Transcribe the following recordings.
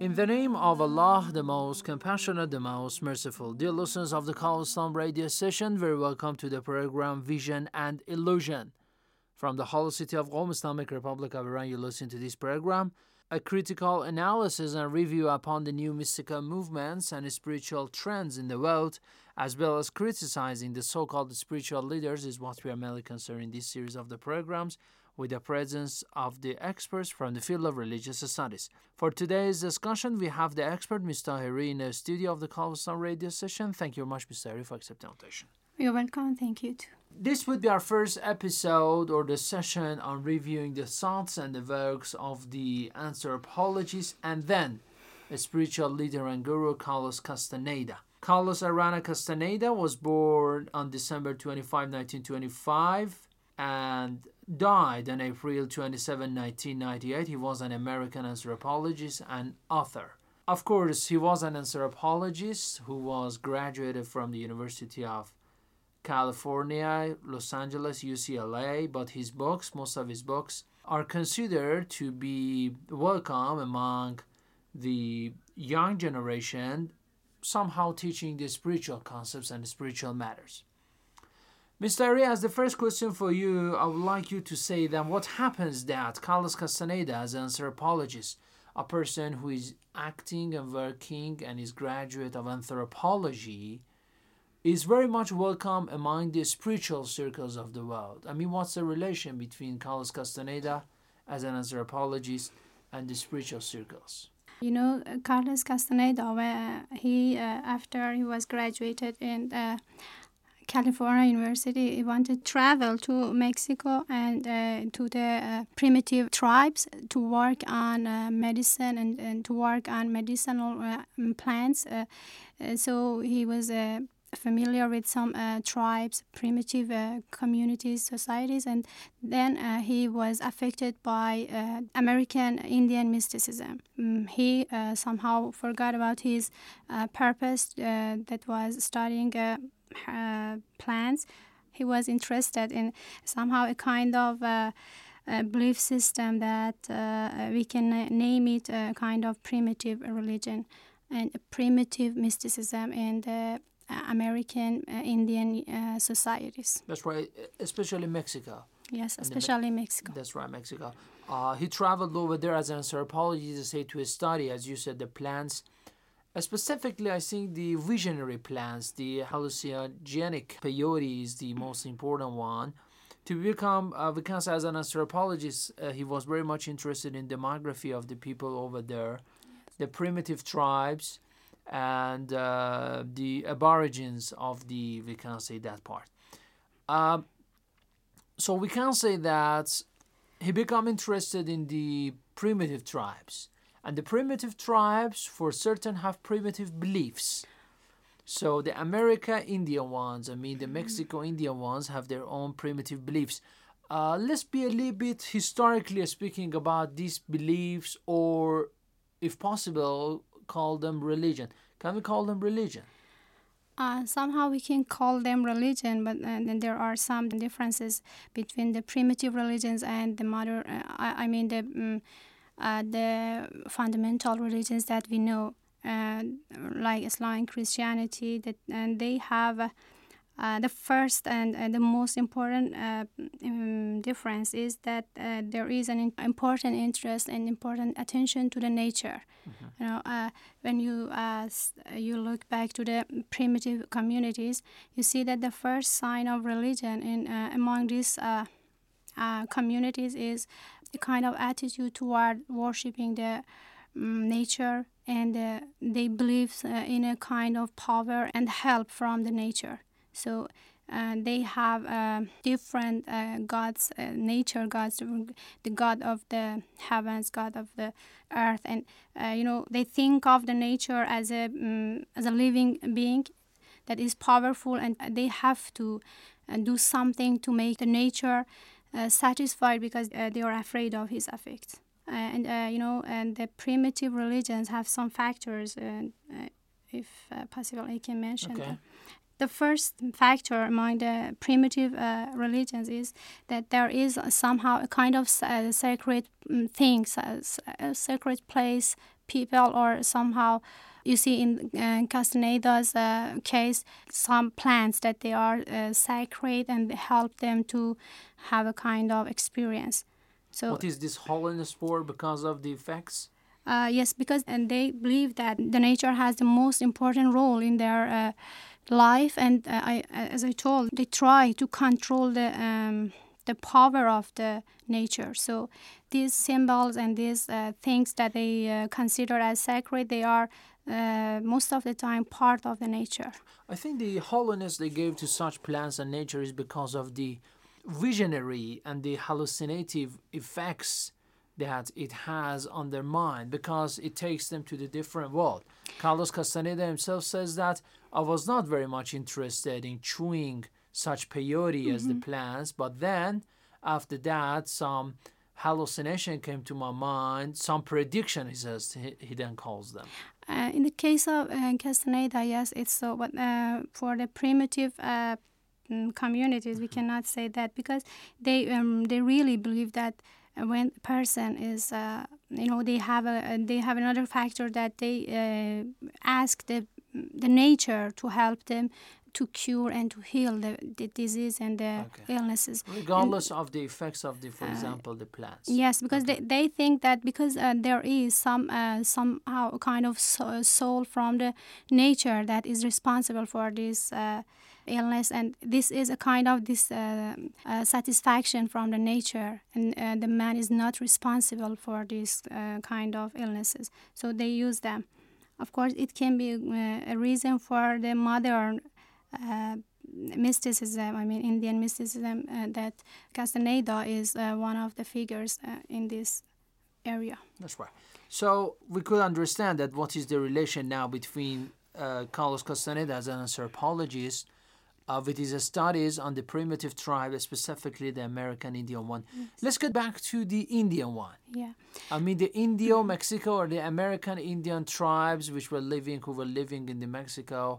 In the name of Allah, the most compassionate, the most merciful. Dear listeners of the Call of Islam radio session, very welcome to the program Vision and Illusion. From the holy city of Qom, Islamic Republic of Iran, you listen to this program, a critical analysis and review upon the new mystical movements and spiritual trends in the world, as well as criticizing the so-called spiritual leaders is what we are mainly concerned in this series of the programs, with the presence of the experts from the field of religious studies. For today's discussion, we have the expert, Ms. Tahiri, in the studio of the Call of Islam radio session. Thank you very much, Ms. Tahiri, for accepting the invitation. You're welcome. Thank you, too. This would be our first episode or the session on reviewing the thoughts and the works of the anthropologist and then a spiritual leader and guru, Carlos Castaneda. Carlos Arana Castaneda was born on December 25, 1925, and died on April 27, 1998. He was an American anthropologist and author. Of course, he was an anthropologist who was graduated from the University of California, Los Angeles, UCLA, but his books, most of his books, are considered to be welcome among the young generation, somehow teaching the spiritual concepts and spiritual matters. Mr. Ari, as the first question for you, I would like you to say then what happens that Carlos Castaneda, as an anthropologist, a person who is acting and working and is graduate of anthropology, is very much welcome among the spiritual circles of the world. I mean, what's the relation between Carlos Castaneda as an anthropologist and the spiritual circles? You know, Carlos Castaneda, he after he was graduated in California University, he wanted to travel to Mexico and to the primitive tribes to work on medicine and to work on medicinal plants. So he was familiar with some tribes, primitive communities, societies, and then he was affected by American Indian mysticism. He somehow forgot about his purpose, that was studying plants. He was interested in somehow a kind of belief system that we can name it a kind of primitive religion and primitive mysticism in the American Indian societies. That's right, especially Mexico. Yes, especially Mexico. That's right, Mexico. He traveled over there as an anthropologist to study, as you said, the plants. Specifically, I think the visionary plants, the hallucinogenic peyote is the most important one. To become, we can say as an anthropologist, he was very much interested in demography of the people over there, the primitive tribes, and the aborigines of the, we can say that part. So we can say that he became interested in the primitive tribes. And the primitive tribes, for certain, have primitive beliefs. So the America-Indian ones, I mean the Mexico-Indian ones, have their own primitive beliefs. Let's be a little bit historically speaking about these beliefs, or if possible, call them religion. Can we call them religion? Somehow we can call them religion, but then there are some differences between the primitive religions and the modern, the fundamental religions that we know, like Islam and Christianity, that and they have The first and the most important difference is that there is an important interest and important attention to the nature. Mm-hmm. You know, when you look back to the primitive communities, you see that the first sign of religion in among these communities is a kind of attitude toward worshiping the nature, and they believe in a kind of power and help from the nature. So they have different gods, nature gods, the god of the heavens, god of the earth, and you know, they think of the nature as a living being that is powerful, and they have to do something to make the nature satisfied, because they are afraid of his effects. And the primitive religions have some factors, if possible, I can mention them. The first factor among the primitive religions is that there is somehow a kind of sacred things, a sacred place, people, or somehow you see in Castaneda's case some plants that they are sacred and help them to have a kind of experience. So what is this holiness for? Because of the effects? Yes, because and they believe that the nature has the most important role in their life, and as I told, they try to control the power of the nature. So these symbols and these things that they consider as sacred, they are most of the time part of the nature. I think the holiness they gave to such plants and nature is because of the visionary and the hallucinative effects that it has on their mind, because it takes them to the different world. Carlos Castaneda himself says that I was not very much interested in chewing such peyote as the plants, but then after that some hallucination came to my mind, some prediction, he says, he then calls them. In the case of Castaneda, yes, it's so, but for the primitive communities, we cannot say that, because they really believe that when a person is, they have another factor that they ask the nature to help them to cure and to heal the disease and the illnesses. Regardless of the effects of, for example, the plants. Yes, because they think that because there is somehow a kind of soul from the nature that is responsible for this illness, and this is a kind of this satisfaction from the nature, and the man is not responsible for this kind of illnesses. So they use them. Of course, it can be a reason for the modern mysticism, Indian mysticism, that Castaneda is one of the figures in this area. That's right. So we could understand that what is the relation now between Carlos Castaneda as an anthropologist with his studies on the primitive tribe, specifically the American Indian one. Yes. Let's get back to the Indian one. Yeah. The Indo-Mexico or the American Indian tribes who were living in the Mexico.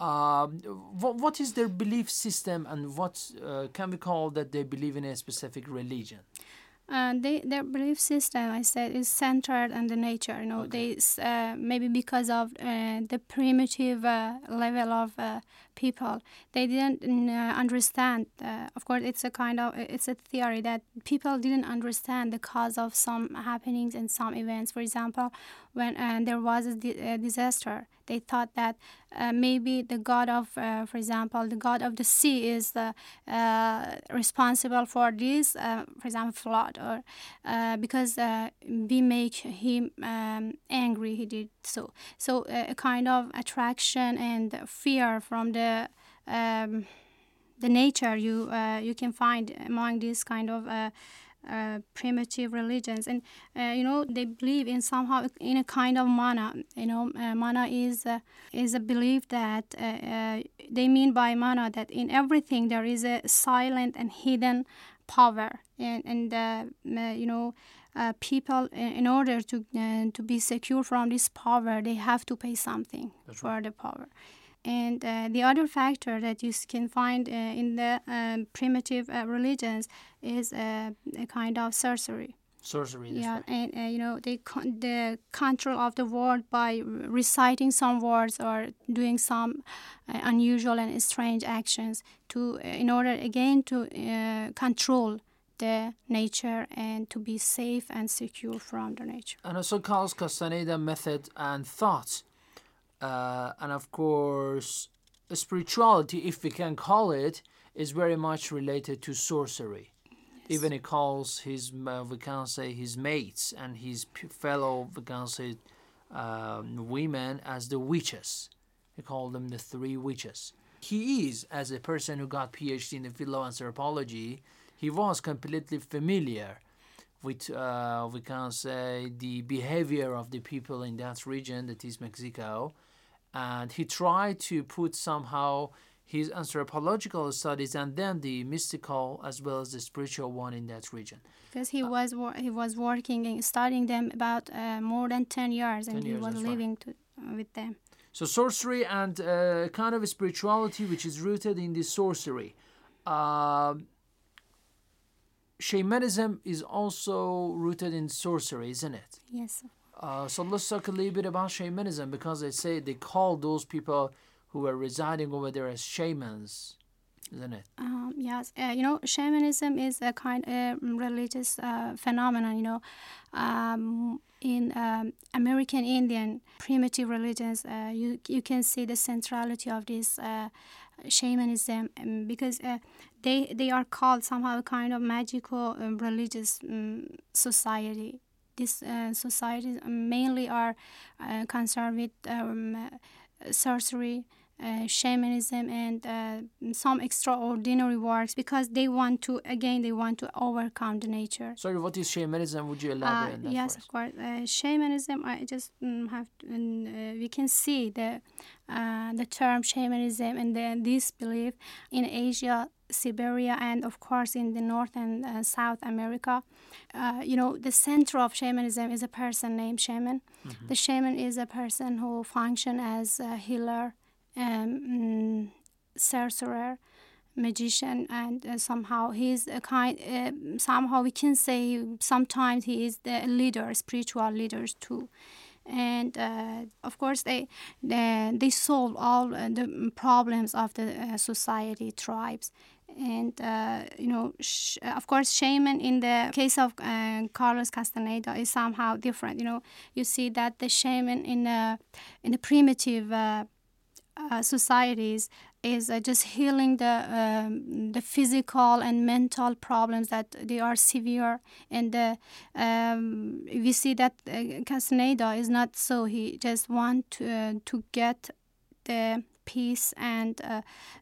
What is their belief system, and what can we call that they believe in a specific religion? Their belief system, I said, is centered on the nature. They maybe because of the primitive level of people, they didn't understand. Of course, it's a theory that people didn't understand the cause of some happenings and some events. For example, when there was a disaster, they thought that maybe the god of, for example, the god of the sea is responsible for this, for example, flood, or because we make him angry, he did so. So a kind of attraction and fear from the nature you can find among these kind of primitive religions, and they believe in somehow in a kind of mana. Mana is a belief that they mean by mana that in everything there is a silent and hidden power, and people, in order to be secure from this power, they have to pay something for the power. And the other factor that you can find in the primitive religions is a kind of sorcery. sorcery. Yeah, and you know, the control of the world by reciting some words or doing some unusual and strange actions to in order again to control the nature and to be safe and secure from the nature. And also Carlos Castaneda method and thoughts, and of course spirituality, if we can call it, is very much related to sorcery. Even he calls his, we can say, his mates and his fellow, we can say, women as the witches. He called them the three witches. He is, as a person who got PhD in the field of anthropology, he was completely familiar with, we can say, the behavior of the people in that region, that is Mexico. And he tried to put somehow his anthropological studies and then the mystical as well as the spiritual one in that region. Because he was working and studying them about more than 10 years and he was living with them. So sorcery and kind of spirituality which is rooted in the sorcery. Shamanism is also rooted in sorcery, isn't it? Yes. So let's talk a little bit about shamanism, because they say they call those people who are residing over there as shamans, isn't it? Yes. You know, shamanism is a kind of religious phenomenon, you know. In American Indian primitive religions, you can see the centrality of this shamanism, because they are called somehow a kind of magical religious society. These societies mainly are concerned with sorcery, shamanism, and some extraordinary works, because they want to, again, they want to overcome the nature. Sorry, what is shamanism? Would you elaborate on that? Yes, of course. Shamanism, I just have to, we can see the term shamanism and this belief in Asia, Siberia, and of course in the North and South America. You know, the center of shamanism is a person named shaman. Mm-hmm. The shaman is a person who functions as a healer, sorcerer, magician, and somehow he's a kind, somehow we can say sometimes he is the leader, spiritual leaders too. And of course, they solve all the problems of the society, tribes. And, you know, of course, shaman in the case of Carlos Castaneda is somehow different. You know, you see that the shaman in the primitive societies is just healing the physical and mental problems that they are severe, and we see that Castaneda is not so. He just want to get the peace, and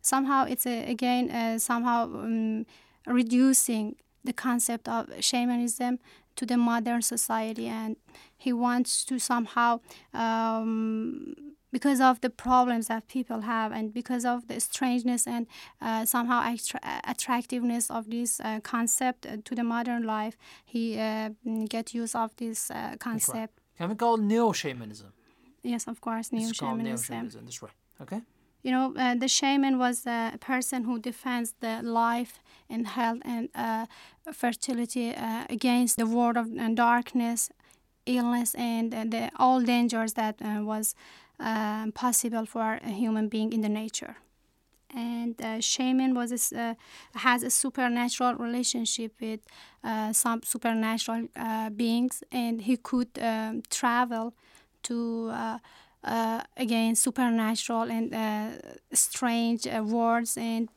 somehow it's again somehow reducing the concept of shamanism to the modern society, and he wants to somehow. Because of the problems that people have, and because of the strangeness and somehow attractiveness of this concept to the modern life, he get use of this concept. Right. Can we call neo-shamanism? Yes, of course, neo-shamanism. It's called neo-shamanism, that's right. Okay. You know, the shaman was a person who defends the life and health and fertility against the world of darkness, illness, and all dangers that was possible for a human being in the nature. And shaman was has a supernatural relationship with some supernatural beings, and he could travel to again supernatural and strange worlds, and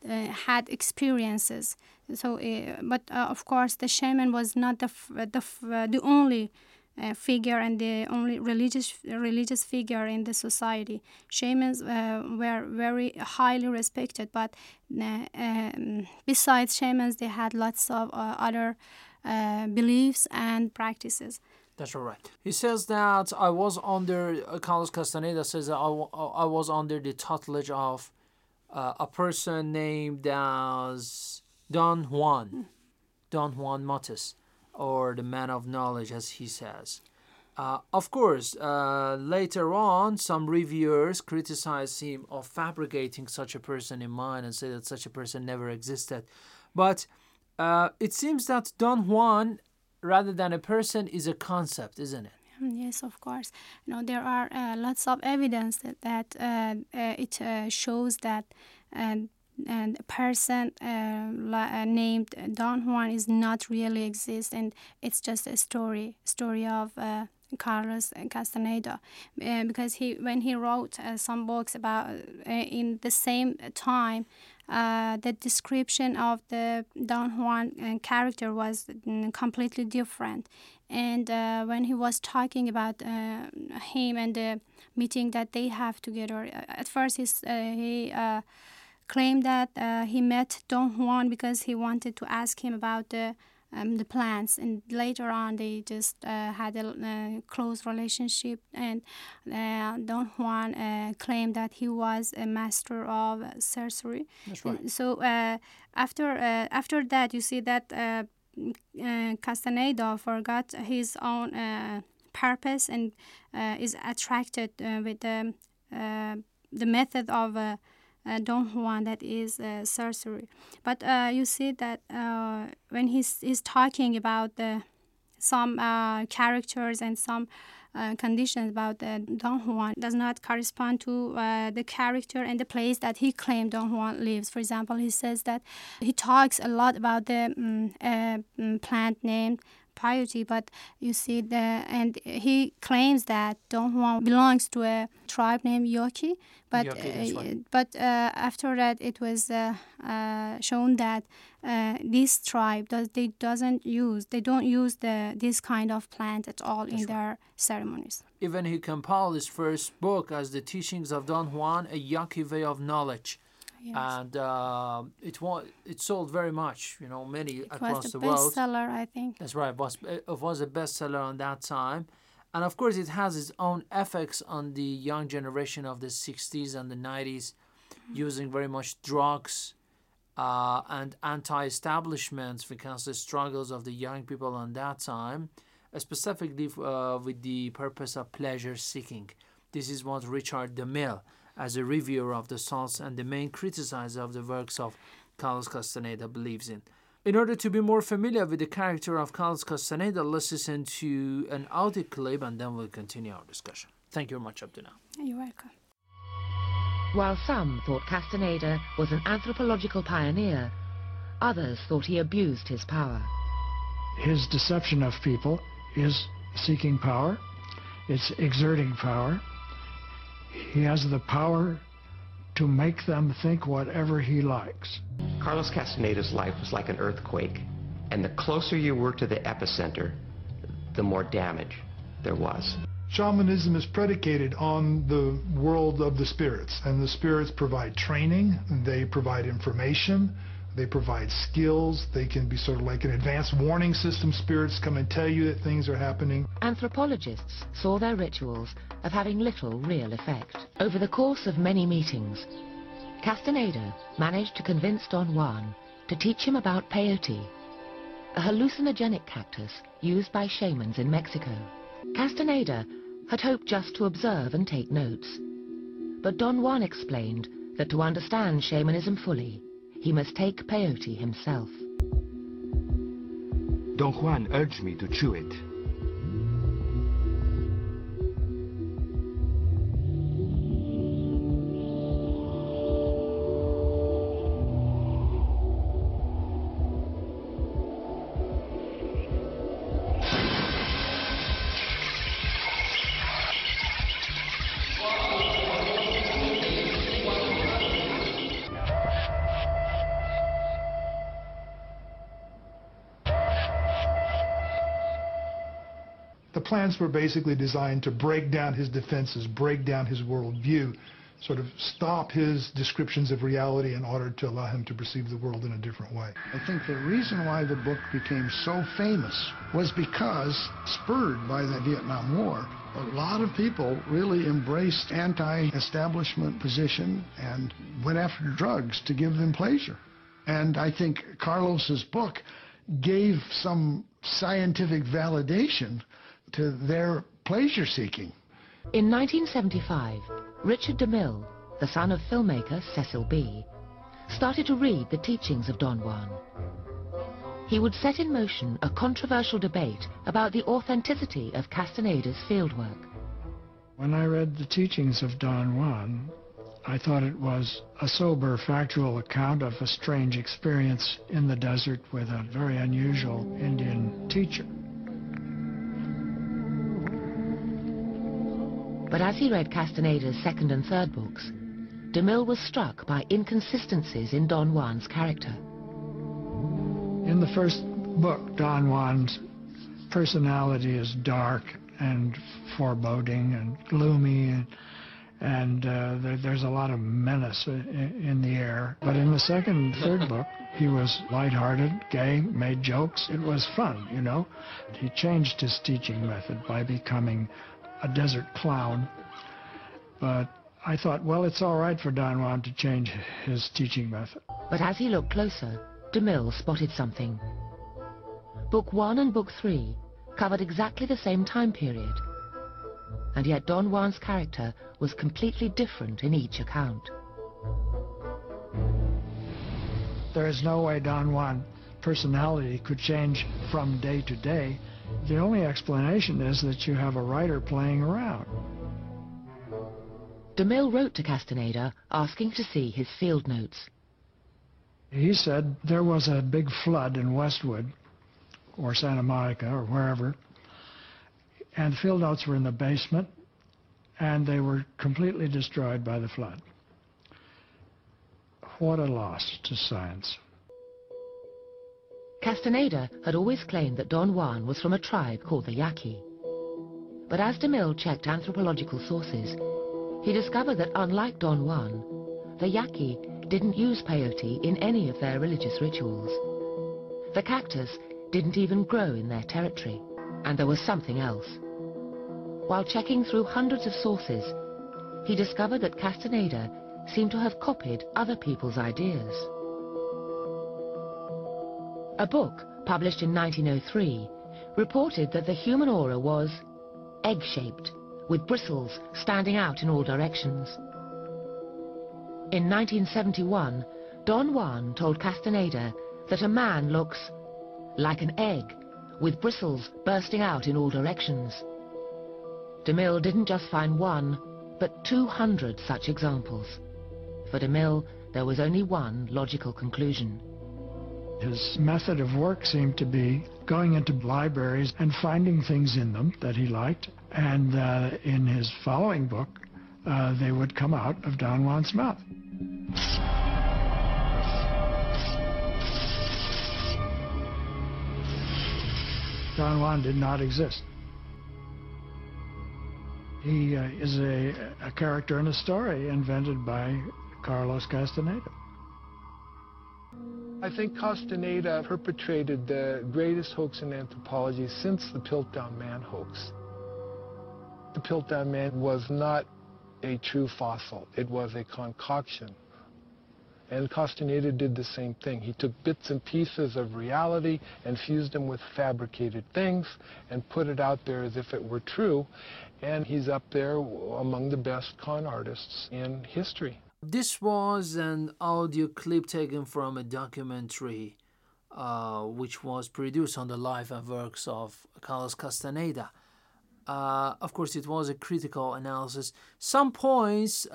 had experiences. So, but of course, the shaman was not the only figure and the only religious figure in the society. Shamans were very highly respected, but besides shamans, they had lots of other beliefs and practices. That's all right. He says that I was under, Carlos Castaneda says that I was under the tutelage of a person named as Don Juan Matus, or the man of knowledge, as he says. Of course, later on, some reviewers criticize him of fabricating such a person in mind and say that such a person never existed. But it seems that Don Juan rather than a person is a concept, isn't it? Yes, of course. No, there are lots of evidence that it shows that and a person named Don Juan is not really exist, and it's just a story of Carlos Castaneda, because when he wrote some books about in the same time, the description of the Don Juan character was completely different. And when he was talking about him and the meeting that they have together, at first he claimed that he met Don Juan because he wanted to ask him about the plants, and later on they just had a close relationship, and Don Juan claimed that he was a master of sorcery. That's right. So after that, you see that Castaneda forgot his own purpose and is attracted with the method of Don Juan, that is sorcery. But you see that when he's talking about some characters and some conditions about Don Juan does not correspond to the character and the place that he claimed Don Juan lives. For example, he says that he talks a lot about the plant named peyote, but you see, and he claims that Don Juan belongs to a tribe named Yaqui, but after that it was shown that this tribe don't use this kind of plant at all in their ceremonies. Even he compiled his first book as the teachings of Don Juan, a Yaqui way of knowledge. Yes. And it sold very much, many across the world. It was the bestseller, I think. That's right. It was a bestseller on that time. And, of course, it has its own effects on the young generation of the 60s and the 90s, using very much drugs and anti-establishments because the struggles of the young people on that time, specifically with the purpose of pleasure-seeking. This is what Richard DeMille, as a reviewer of the salts and the main criticizer of the works of Carlos Castaneda, believes in. In order to be more familiar with the character of Carlos Castaneda, let's listen to an audio clip and then we'll continue our discussion. Thank you very much up to now. You're welcome. While some thought Castaneda was an anthropological pioneer, others thought he abused his power. His deception of people is seeking power, it's exerting power. He has the power to make them think whatever he likes. Carlos Castaneda's life was like an earthquake, and the closer you were to the epicenter, the more damage there was. Shamanism is predicated on the world of the spirits, and the spirits provide training, they provide information, they provide skills, they can be sort of like an advanced warning system. Spirits come and tell you that things are happening. Anthropologists saw their rituals of having little real effect. Over the course of many meetings, Castaneda managed to convince Don Juan to teach him about peyote, a hallucinogenic cactus used by shamans in Mexico. Castaneda had hoped just to observe and take notes, but Don Juan explained that to understand shamanism fully, he must take peyote himself. Don Juan urged me to chew it. Plants were basically designed to break down his defenses, break down his worldview, sort of stop his descriptions of reality in order to allow him to perceive the world in a different way. I think the reason why the book became so famous was because, spurred by the Vietnam War, a lot of people really embraced anti-establishment position and went after drugs to give them pleasure. And I think Carlos's book gave some scientific validation to their pleasure-seeking. In 1975, Richard DeMille, the son of filmmaker Cecil B., started to read the teachings of Don Juan. he would set in motion a controversial debate about the authenticity of Castaneda's fieldwork. When I read the teachings of Don Juan, I thought it was a sober, factual account of a strange experience in the desert with a very unusual Indian teacher. But as he read Castaneda's second and third books, DeMille was struck by inconsistencies in Don Juan's character. In the first book, Don Juan's personality is dark and foreboding and gloomy, and there's a lot of menace in the air. But in the second and third book, he was lighthearted, gay, made jokes. It was fun, you know. He changed his teaching method by becoming a desert clown. But I thought, well, it's all right for Don Juan to change his teaching method. But as he looked closer, DeMille spotted something. Book 1 and Book 3 covered exactly the same time period, and yet Don Juan's character was completely different in each account. There is no way Don Juan's personality could change from day to day. The only explanation is that you have a writer playing around. DeMille wrote to Castaneda asking to see his field notes. He said there was a big flood in Westwood, or Santa Monica, or wherever, and the field notes were in the basement, and they were completely destroyed by the flood. What a loss to science. Castaneda had always claimed that Don Juan was from a tribe called the Yaqui. But as DeMille checked anthropological sources, he discovered that unlike Don Juan, the Yaqui didn't use peyote in any of their religious rituals. The cactus didn't even grow in their territory. And there was something else. While checking through hundreds of sources, he discovered that Castaneda seemed to have copied other people's ideas. A book published in 1903 reported that the human aura was egg-shaped, with bristles standing out in all directions. In 1971, Don Juan told Castaneda that a man looks like an egg, with bristles bursting out in all directions. DeMille didn't just find one, but 200 such examples. For DeMille, there was only one logical conclusion. His method of work seemed to be going into libraries and finding things in them that he liked, and in his following book, they would come out of Don Juan's mouth. Don Juan did not exist. He is a character in a story invented by Carlos Castaneda. I think Castaneda perpetrated the greatest hoax in anthropology since the Piltdown Man hoax. The Piltdown Man was not a true fossil. It was a concoction. And Castaneda did the same thing. He took bits and pieces of reality and fused them with fabricated things and put it out there as if it were true. And he's up there among the best con artists in history. This was an audio clip taken from a documentary which was produced on the life and works of Carlos Castaneda. Of course, it was a critical analysis. Some points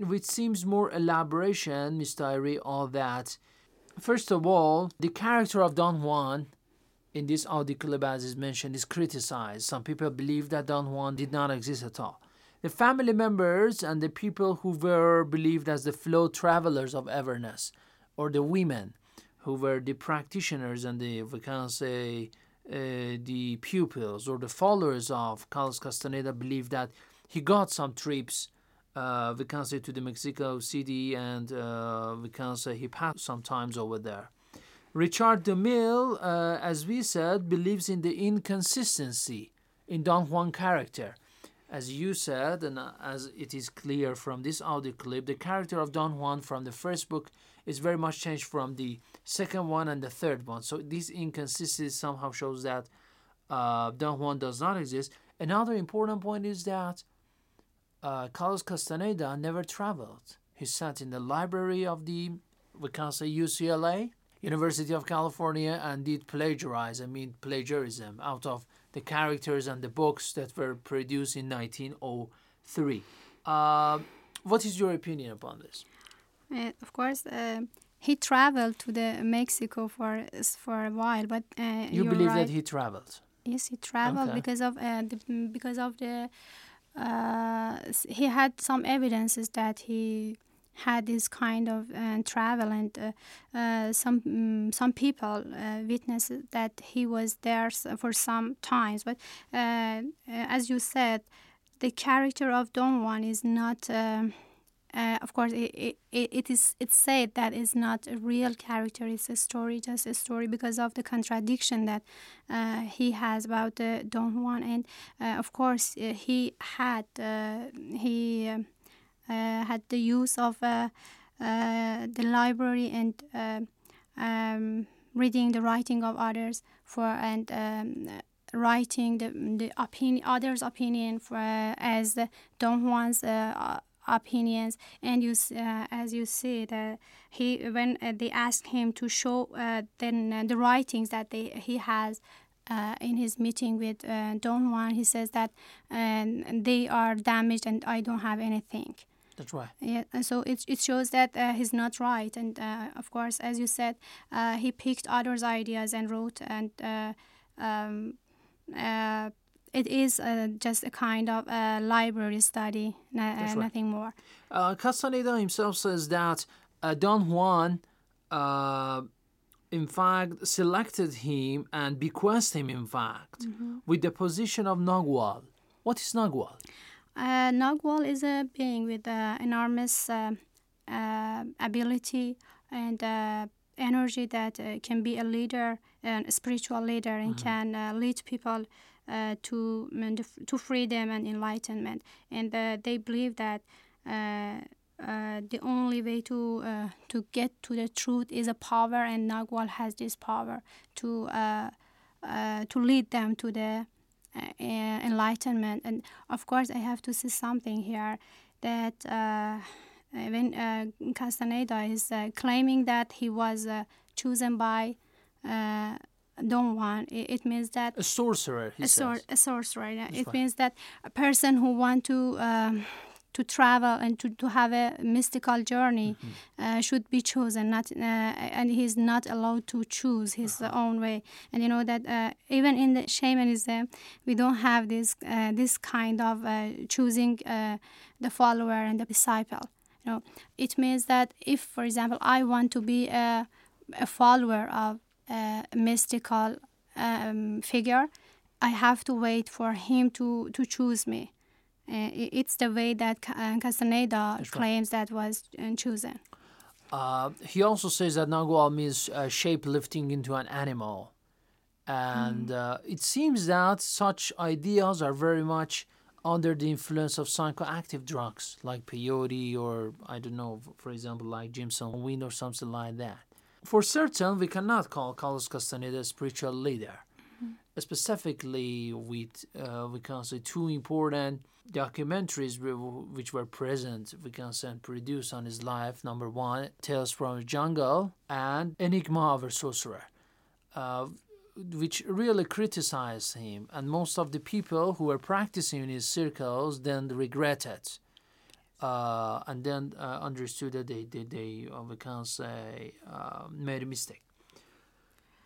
which seems more elaboration, mystery, all that. First of all, the character of Don Juan in this audio clip, as is mentioned, is criticized. Some people believe that Don Juan did not exist at all. The family members and the people who were believed as the flow travelers of awareness, or the women who were the practitioners and the, we can say, the pupils or the followers of Carlos Castaneda believed that he got some trips, we can say, to the Mexico City, and we can say he passed some times over there. Richard DeMille, as we said, believes in the inconsistency in Don Juan's character. As you said, and as it is clear from this audio clip, the character of Don Juan from the first book is very much changed from the second one and the third one. So this inconsistency somehow shows that Don Juan does not exist. Another important point is that Carlos Castaneda never traveled. He sat in the library of the, we can say, UCLA. University of California and did plagiarize, I mean plagiarism, out of the characters and the books that were produced in 1903. What is your opinion upon this? Of course, he traveled to Mexico for a while, but you believe right. that he traveled? Yes, he traveled because he had some evidences that he had this kind of travel, and some people witnessed that he was there for some times. But as you said, the character of Don Juan is not. Of course, it's said that it's not a real character. It's a story, just a story, because of the contradiction that he has about Don Juan. And of course, he had the use of the library and reading the writing of others writing the opinion, others' opinion as Don Juan's. Opinions, and as you see that he, when they asked him to show the writings that he has in his meeting with Don Juan, he says that they are damaged and I don't have anything. That's right. Yeah, so it shows that he's not right, and of course, as you said, he picked others' ideas and wrote, and it is just a kind of library study, nothing more. Castaneda himself says that Don Juan, in fact, selected him and bequeathed him, in fact, with the position of nagual. What is nagual? Nagual is a being with enormous ability and energy that can be a leader, a spiritual leader, and can lead people to freedom and enlightenment, and they believe that the only way to get to the truth is a power, and Nagual has this power to lead them to the enlightenment. And of course, I have to say something here that when Castaneda is claiming that he was chosen by Don Juan, it means that a sorcerer. A sorcerer. That's it, right. Means that a person who wants to travel and to have a mystical journey should be chosen, and he's not allowed to choose his own way. And you know that even in the shamanism, we don't have this kind of choosing the follower and the disciple. You know, it means that if, for example, I want to be a follower of mystical figure, I have to wait for him to choose me. It's the way that Castaneda claims that was chosen. He also says that Nagual means shape-lifting into an animal. And it seems that such ideas are very much under the influence of psychoactive drugs like peyote or, I don't know, for example, like Jimson weed or something like that. For certain, we cannot call Carlos Castaneda a spiritual leader. Specifically, we can say two important documentaries which were present, we can say, and produced on his life. Number one, Tales from the Jungle, and Enigma of a Sorcerer, which really criticized him. And most of the people who were practicing in his circles then regretted. And then understood that they made a mistake.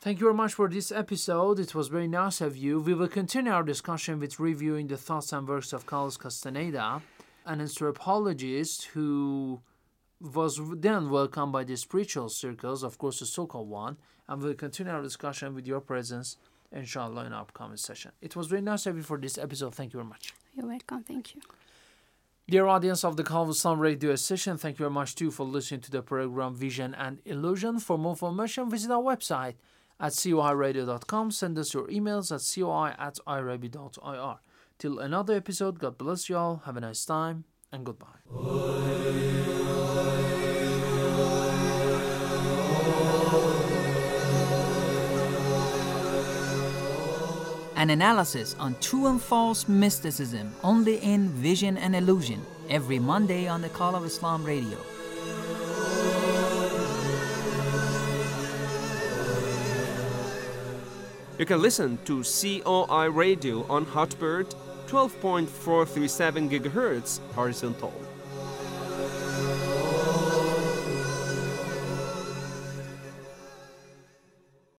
Thank you very much for this episode. It was very nice of you. We will continue our discussion with reviewing the thoughts and works of Carlos Castaneda, an anthropologist who was then welcomed by the spiritual circles, of course the so-called one, and we'll continue our discussion with your presence, inshallah, in our upcoming session. It was very nice of you for this episode. Thank you very much. You're welcome. Thank you. Dear audience of the Call of Islam Radio Session, thank you very much too for listening to the program Vision and Illusion. For more information, visit our website at COIradio.com. Send us your emails at coi@irabi.ir. Till another episode, God bless you all. Have a nice time and goodbye. An analysis on true and false mysticism, only in Vision and Illusion, every Monday on the Call of Islam Radio. You can listen to COI Radio on Hotbird, 12.437 GHz horizontal.